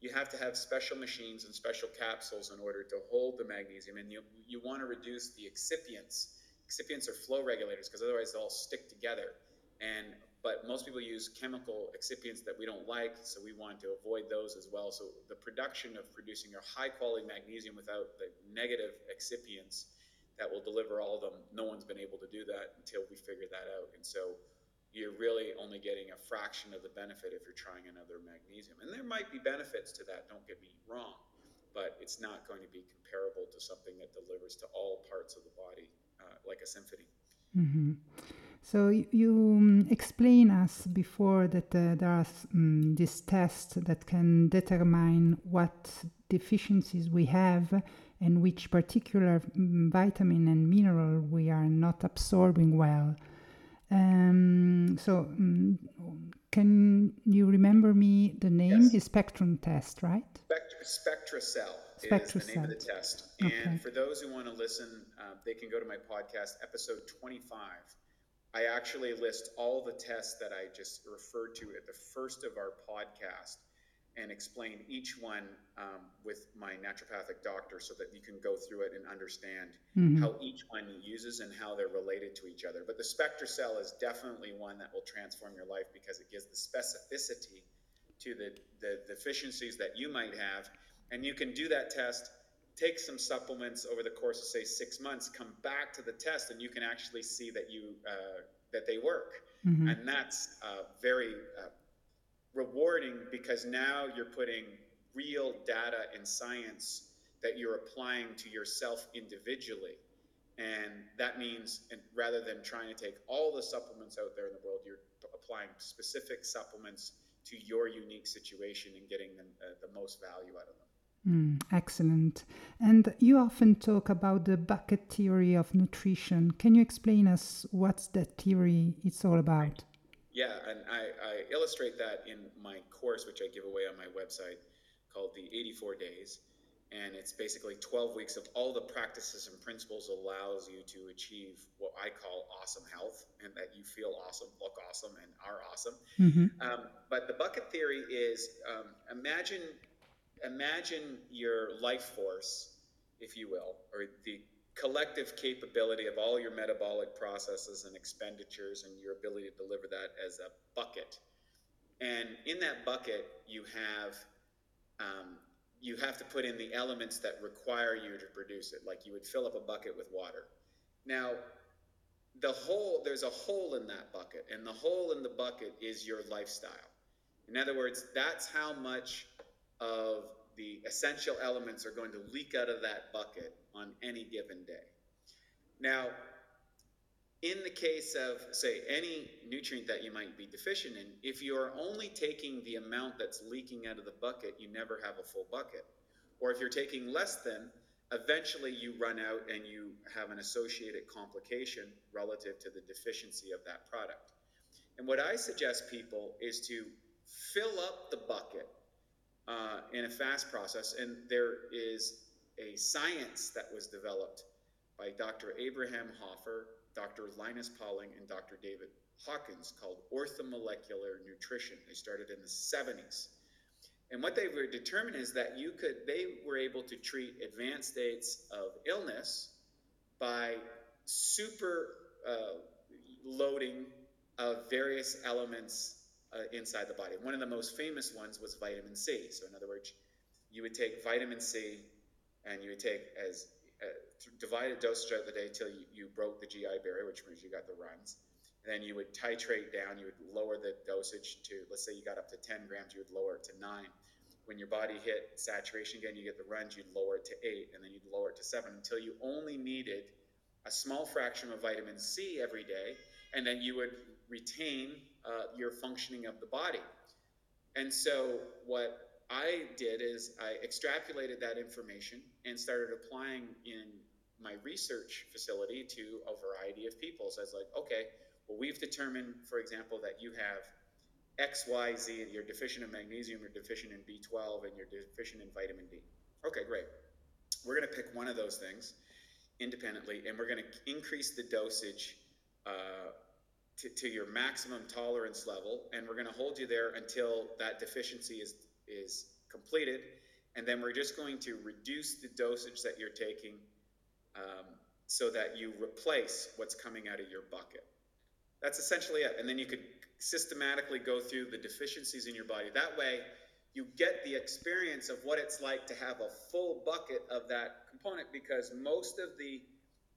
you have to have special machines and special capsules in order to hold the magnesium. And you, you want to reduce the excipients. Excipients are flow regulators because otherwise they'll all stick together. And but most people use chemical excipients that we don't like, so we want to avoid those as well. So the production of producing a high-quality magnesium without the negative excipients that will deliver all of them, no one's been able to do that until we figure that out. And so you're really only getting a fraction of the benefit if you're trying another magnesium. And there might be benefits to that, don't get me wrong, but it's not going to be comparable to something that delivers to all parts of the body, uh, like a symphony. Mm-hmm. So you explained us before that uh, there are um, these tests that can determine what deficiencies we have and which particular vitamin and mineral we are not absorbing well. Um, so um, can you remember me the name? Yes. Is spectrum test, right? Spectracell is the name of the test. And okay. For those who want to listen, uh, they can go to my podcast, episode twenty-five. I actually list all the tests that I just referred to at the first of our podcast and explain each one um, with my naturopathic doctor so that you can go through it and understand mm-hmm. how each one uses and how they're related to each other. But the Spectracell is definitely one that will transform your life because it gives the specificity to the, the deficiencies that you might have. And you can do that test, take some supplements over the course of, say, six months, come back to the test, and you can actually see that you uh, that they work. Mm-hmm. And that's uh, very uh, rewarding because now you're putting real data and science that you're applying to yourself individually. And that means, and rather than trying to take all the supplements out there in the world, you're p- applying specific supplements to your unique situation and getting them, uh, the most value out of them. Mm, excellent. And you often talk about the bucket theory of nutrition. Can you explain us what's that theory it's all about? Yeah, and I, I illustrate that in my course, which I give away on my website, called The eighty-four days. And it's basically twelve weeks of all the practices and principles allows you to achieve what I call awesome health, and that you feel awesome, look awesome, and are awesome. Mm-hmm. Um, but the bucket theory is um, imagine... Imagine your life force, if you will, or the collective capability of all your metabolic processes and expenditures and your ability to deliver that as a bucket. And in that bucket, you have um, you have to put in the elements that require you to produce it, like you would fill up a bucket with water. Now, the hole there's a hole in that bucket, and the hole in the bucket is your lifestyle. In other words, that's how much of the essential elements are going to leak out of that bucket on any given day. Now, in the case of, say, any nutrient that you might be deficient in, if you're only taking the amount that's leaking out of the bucket, you never have a full bucket. Or if you're taking less than, eventually you run out and you have an associated complication relative to the deficiency of that product. And what I suggest people is to fill up the bucket Uh, in a fast process, and there is a science that was developed by Doctor Abraham Hoffer, Doctor Linus Pauling, and Doctor David Hawkins called orthomolecular nutrition. They started in the seventies, and what they were determined is that you could they were able to treat advanced states of illness by super uh, loading of various elements Uh, inside the body. One of the most famous ones was vitamin C. So in other words, you would take vitamin C and you would take as uh, divided dosage of the day till you, you broke the G I barrier, which means you got the runs. And then you would titrate down, you would lower the dosage to, let's say you got up to ten grams, you would lower it to nine. When your body hit saturation again, you get the runs, you'd lower it to eight, and then you'd lower it to seven until you only needed a small fraction of vitamin C every day, and then you would retain uh, your functioning of the body. And so what I did is I extrapolated that information and started applying in my research facility to a variety of people. So I was like, okay, well, we've determined, for example, that you have X, Y, Z, and you're deficient in magnesium, you're deficient in B twelve, and you're deficient in vitamin D. Okay, great. We're gonna pick one of those things independently, and we're going to increase the dosage uh, to, to your maximum tolerance level, and we're going to hold you there until that deficiency is is completed, and then we're just going to reduce the dosage that you're taking um, so that you replace what's coming out of your bucket. That's essentially it. And then you could systematically go through the deficiencies in your body. That way, you get the experience of what it's like to have a full bucket of that component, because most of the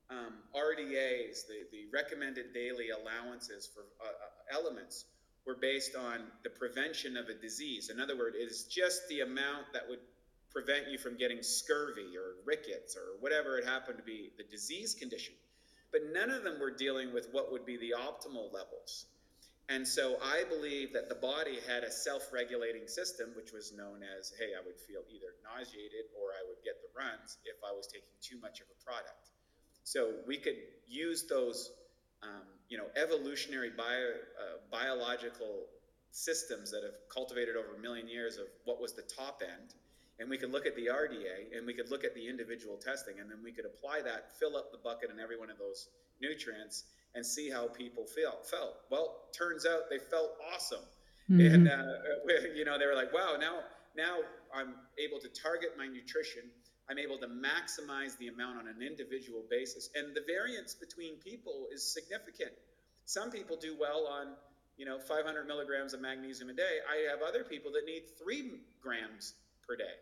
um, R D As, the, the recommended daily allowances for uh, elements, were based on the prevention of a disease. In other words, it is just the amount that would prevent you from getting scurvy or rickets or whatever it happened to be, the disease condition. But none of them were dealing with what would be the optimal levels. And so I believe that the body had a self-regulating system, which was known as, hey, I would feel either nauseated or I would get the runs if I was taking too much of a product. So we could use those um, you know, evolutionary bio, uh, biological systems that have cultivated over a million years of what was the top end. And we could look at the R D A, and we could look at the individual testing, and then we could apply that, fill up the bucket in every one of those nutrients, and see how people feel, felt. Well, turns out they felt awesome. Mm-hmm. And, uh, you know, they were like, wow, now, now I'm able to target my nutrition. I'm able to maximize the amount on an individual basis. And the variance between people is significant. Some people do well on, you know, five hundred milligrams of magnesium a day. I have other people that need three grams per day.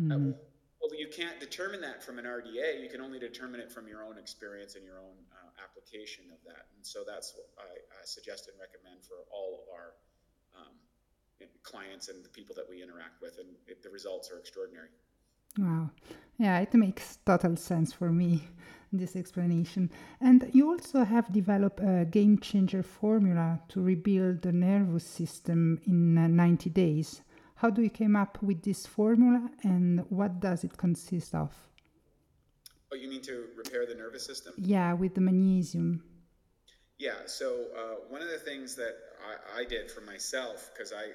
Mm-hmm. Uh, well, you can't determine that from an R D A. You can only determine it from your own experience and your own uh, application of that. And so that's what I, I suggest and recommend for all of our um, clients and the people that we interact with. And it, the results are extraordinary. Wow. Yeah, it makes total sense for me, this explanation. And you also have developed a game changer formula to rebuild the nervous system in uh, ninety days. How do you came up with this formula, and what does it consist of? Oh, you mean to repair the nervous system? Yeah, with the magnesium. Yeah, so uh, one of the things that I, I did for myself, because I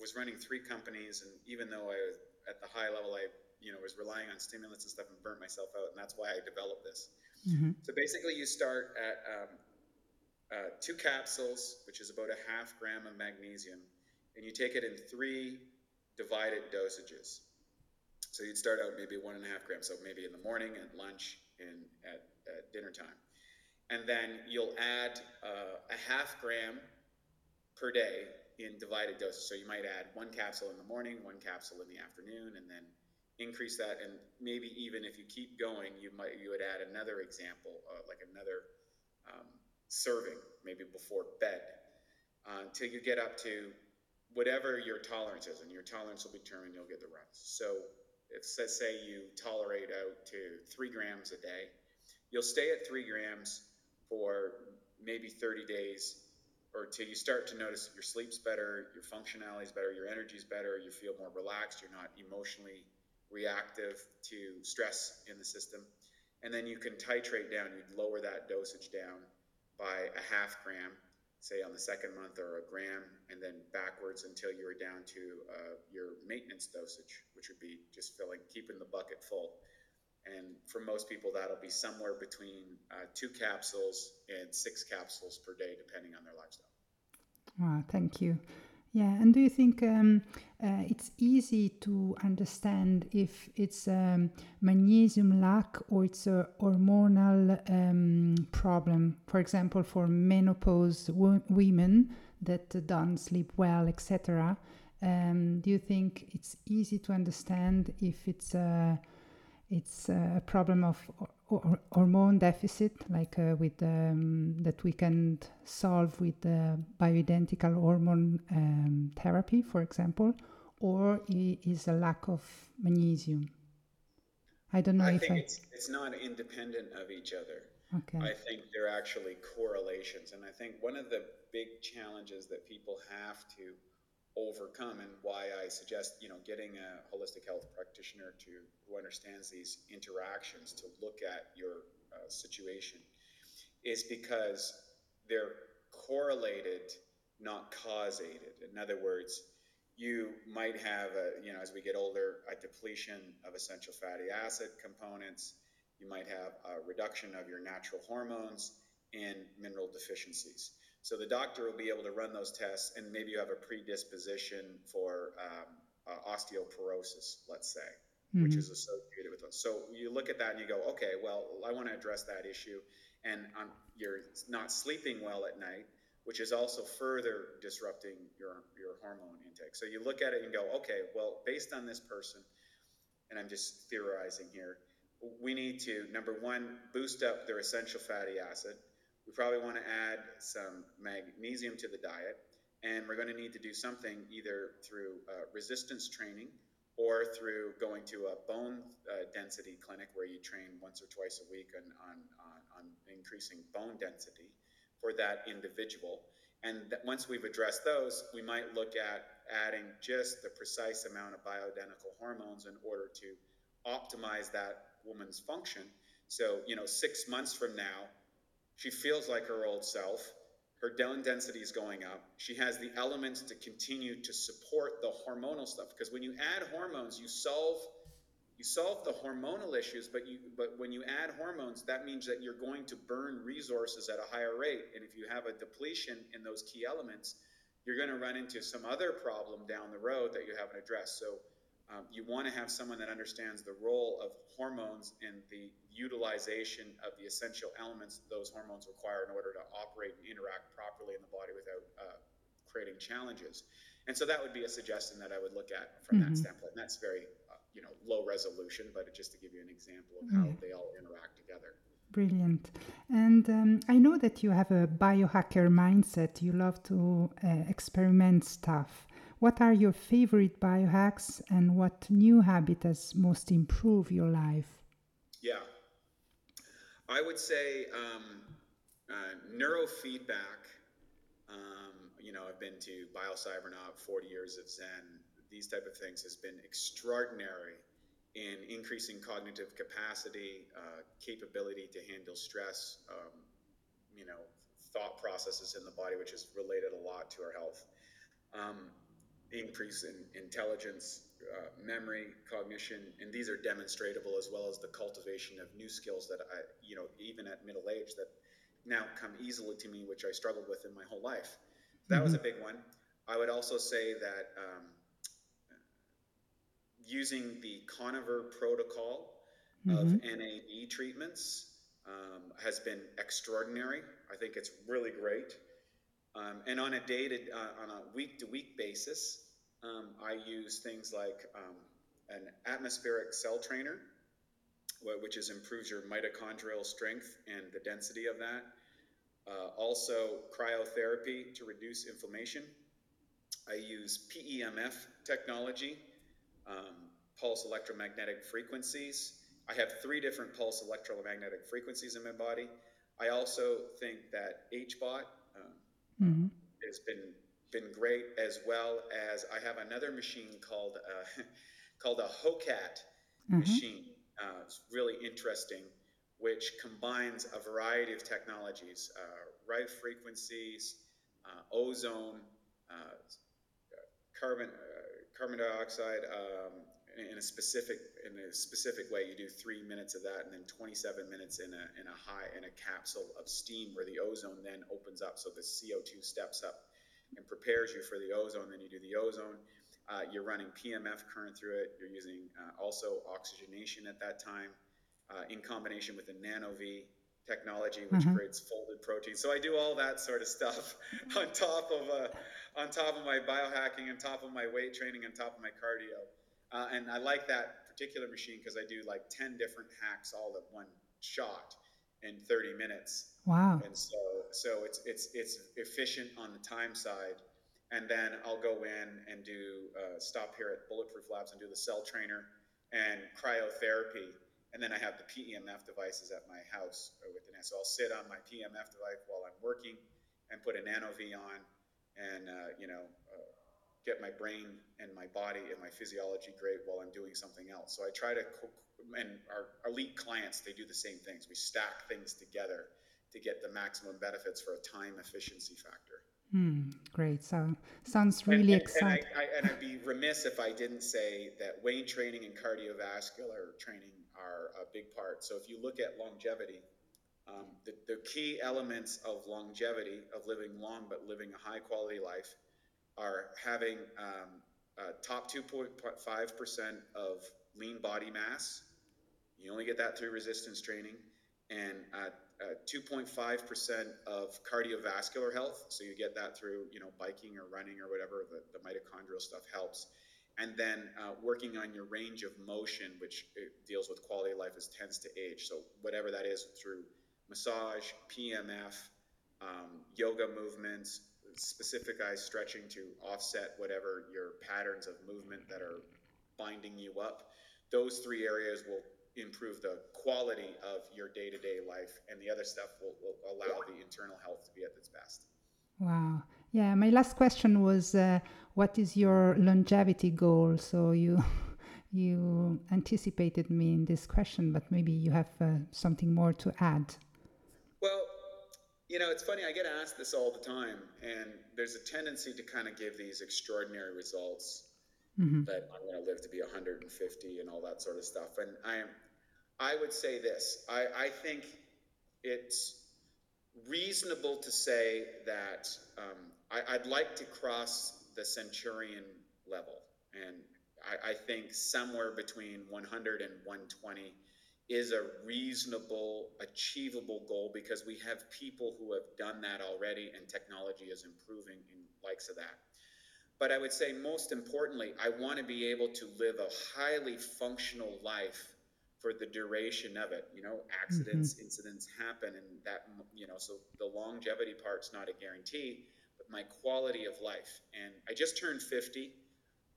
was running three companies, and even though I was at the high level, I you know was relying on stimulants and stuff and burnt myself out, and that's why I developed this. Mm-hmm. So basically you start at um, uh, two capsules, which is about a half gram of magnesium, and you take it in three divided dosages. So you'd start out maybe one and a half grams, so maybe in the morning, at lunch, and at, at dinner time. And then you'll add uh, a half gram per day in divided doses. So you might add one capsule in the morning, one capsule in the afternoon, and then increase that. And maybe even if you keep going, you might you would add another example, uh, like another um, serving, maybe before bed, uh, until you get up to whatever your tolerance is, and your tolerance will be determined, you'll get the runs. So if, let's say you tolerate out to three grams a day, you'll stay at three grams for maybe thirty days, or till you start to notice that your sleep's better, your functionality is better, your energy's better, you feel more relaxed, you're not emotionally reactive to stress in the system. And then you can titrate down, you'd lower that dosage down by a half gram, say on the second month, or a gram, and then backwards until you're down to uh, your maintenance dosage, which would be just filling, keeping the bucket full. And for most people, that'll be somewhere between uh, two capsules and six capsules per day, depending on their lifestyle. Wow, thank you. Yeah, and do you think um, uh, it's easy to understand if it's um, magnesium lack or it's a hormonal um, problem? For example, for menopause wo- women that don't sleep well, et cetera. Um, do you think it's easy to understand if it's a it's a problem of or- or hormone deficit, like uh, with um, that we can solve with uh, bioidentical hormone um, therapy, for example, or is a lack of magnesium? I don't know I if think I... it's it's not independent of each other. Okay. I think they're actually correlations, and I think one of the big challenges that people have to overcome, and why I suggest, you know, getting a holistic health practitioner to who understands these interactions to look at your uh, situation, is because they're correlated, not causated. In other words, you might have a, you know, as we get older, a depletion of essential fatty acid components. You might have a reduction of your natural hormones and mineral deficiencies. So the doctor will be able to run those tests, and maybe you have a predisposition for um, uh, osteoporosis, let's say, mm-hmm. which is associated with those. So you look at that and you go, okay, well, I want to address that issue. And um, you're not sleeping well at night, which is also further disrupting your, your hormone intake. So you look at it and go, okay, well, based on this person, and I'm just theorizing here, we need to, number one, boost up their essential fatty acid. We probably want to add some magnesium to the diet, and we're going to need to do something either through uh, resistance training or through going to a bone uh, density clinic where you train once or twice a week on, on, on, on increasing bone density for that individual. And that once we've addressed those, we might look at adding just the precise amount of bioidentical hormones in order to optimize that woman's function. So, you know, six months from now, she feels like her old self, her bone density is going up, she has the elements to continue to support the hormonal stuff. Because when you add hormones, you solve you solve the hormonal issues, but you but when you add hormones, that means that you're going to burn resources at a higher rate. And if you have a depletion in those key elements, you're going to run into some other problem down the road that you haven't addressed. So Um, you want to have someone that understands the role of hormones and the utilization of the essential elements those hormones require in order to operate and interact properly in the body without uh, creating challenges. And so that would be a suggestion that I would look at from mm-hmm. that standpoint. And that's very, uh, you know, low resolution, but just to give you an example of how mm-hmm. they all interact together. Brilliant. And um, I know that you have a biohacker mindset. You love to uh, experiment stuff. What are your favorite biohacks, and what new habit has most improved your life? Yeah, I would say um, uh, neurofeedback. Um, you know, I've been to BioCybernaut, forty years of Zen. These type of things has been extraordinary in increasing cognitive capacity, uh, capability to handle stress, um, you know, thought processes in the body, which is related a lot to our health. Um, increase in intelligence, uh, memory, cognition, and these are demonstrable, as well as the cultivation of new skills that I, you know, even at middle age, that now come easily to me, which I struggled with in my whole life. That mm-hmm. was a big one. I would also say that um, using the Conover Protocol mm-hmm. of N A D treatments um, has been extraordinary. I think it's really great. Um, and on a day to, uh, on a week to week basis, um, I use things like um, an atmospheric cell trainer, which is improves your mitochondrial strength and the density of that. Uh, also cryotherapy to reduce inflammation. I use P E M F technology, um, pulse electromagnetic frequencies. I have three different pulse electromagnetic frequencies in my body. I also think that H B O T, um, Mm-hmm. it's been been great, as well as I have another machine called uh, called a HOCAT mm-hmm. machine. Uh, it's really interesting, which combines a variety of technologies: uh, radio frequencies, uh, ozone, uh, carbon uh, carbon dioxide. Um, in a specific in a specific way, you do three minutes of that, and then twenty-seven minutes in a in a high in a capsule of steam, where the ozone then opens up, so the C O two steps up and prepares you for the ozone. Then you do the ozone. Uh, you're running P E M F current through it. You're using uh, also oxygenation at that time, uh, in combination with the Nano-V technology, which mm-hmm. creates folded protein. So I do all that sort of stuff on top of uh, on top of my biohacking, on top of my weight training, on top of my cardio. Uh, and I like that particular machine because I do like ten different hacks all at one shot in thirty minutes. Wow. And so so it's it's it's efficient on the time side. And then I'll go in and do uh, stop here at Bulletproof Labs and do the cell trainer and cryotherapy. And then I have the P E M F devices at my house with Vanessa. So I'll sit on my P E M F device while I'm working and put a Nano-V on and, uh, you know, uh, get my brain and my body and my physiology great while I'm doing something else. So I try to, and our elite clients, they do the same things. We stack things together to get the maximum benefits for a time efficiency factor. Mm, great. So sounds really and, and, exciting. And, I, I, and I'd be remiss if I didn't say that weight training and cardiovascular training are a big part. So if you look at longevity, um, the, the key elements of longevity, of living long but living a high quality life, are having um, uh, top two point five percent of lean body mass. You only get that through resistance training. And uh, uh, two point five percent of cardiovascular health. So you get that through, you know, biking or running or whatever. The, the mitochondrial stuff helps. And then uh, working on your range of motion, which deals with quality of life as tends to age. So whatever that is, through massage, P E M F, um, yoga movements, specific eye stretching to offset whatever your patterns of movement that are binding you up. Those three areas will improve the quality of your day-to-day life, and the other stuff will, will allow the internal health to be at its best. Wow. Yeah. My last question was, uh, what is your longevity goal? So you, you anticipated me in this question, but maybe you have uh, something more to add. Well, you know, it's funny, I get asked this all the time, and there's a tendency to kind of give these extraordinary results mm-hmm. that I'm going to live to be one hundred fifty and all that sort of stuff. And I, I would say this, I, I think it's reasonable to say that um, I, I'd like to cross the centurion level. And I, I think somewhere between one hundred and one hundred twenty is a reasonable, achievable goal, because we have people who have done that already, and technology is improving in likes of that. But I would say most importantly, I want to be able to live a highly functional life for the duration of it. You know, accidents, mm-hmm. incidents happen, and that, you know, so the longevity part's not a guarantee, but my quality of life. And I just turned fifty.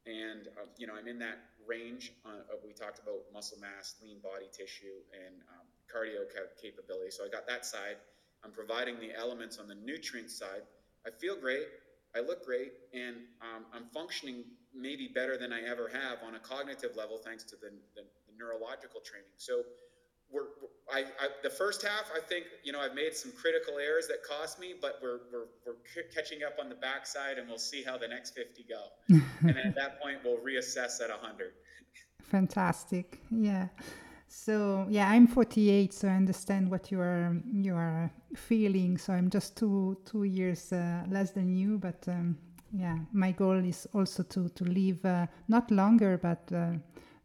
And, uh, you know, I'm in that range. Uh, we talked about muscle mass, lean body tissue, and um, cardio cap- capability. So I got that side. I'm providing the elements on the nutrient side. I feel great. I look great. And um, I'm functioning maybe better than I ever have on a cognitive level, thanks to the, the, the neurological training. So we're, I, I, the first half, I think, you know, I've made some critical errors that cost me, but we're we're, we're c- catching up on the backside, and we'll see how the next fifty go. And then at that point, we'll reassess at one hundred. Fantastic. Yeah. So, yeah, I'm forty-eight, so I understand what you are you are feeling. So I'm just two two years uh, less than you, but um, yeah, my goal is also to to live uh, not longer, but uh,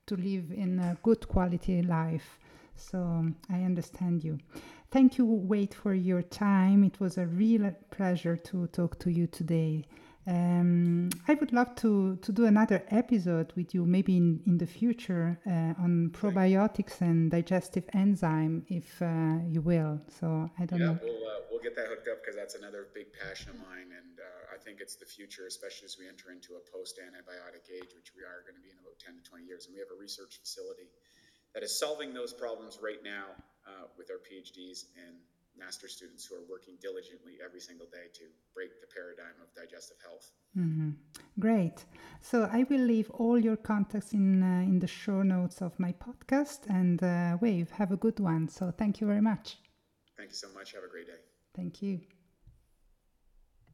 to live in a good quality life. So I understand you. Thank you, Wade, for your time. It was a real pleasure to talk to you today. Um, I would love to, to do another episode with you, maybe in, in the future, uh, on probiotics and digestive enzyme, if uh, you will. So I don't yeah, know. Yeah, we'll, uh, we'll get that hooked up, because that's another big passion of mine. And uh, I think it's the future, especially as we enter into a post-antibiotic age, which we are going to be in about ten to twenty years. And we have a research facility that is solving those problems right now uh, with our PhDs and master students who are working diligently every single day to break the paradigm of digestive health. Mm-hmm. Great. So I will leave all your contacts in uh, in the show notes of my podcast. And uh, Wade, have a good one. So thank you very much. Thank you so much. Have a great day. Thank you.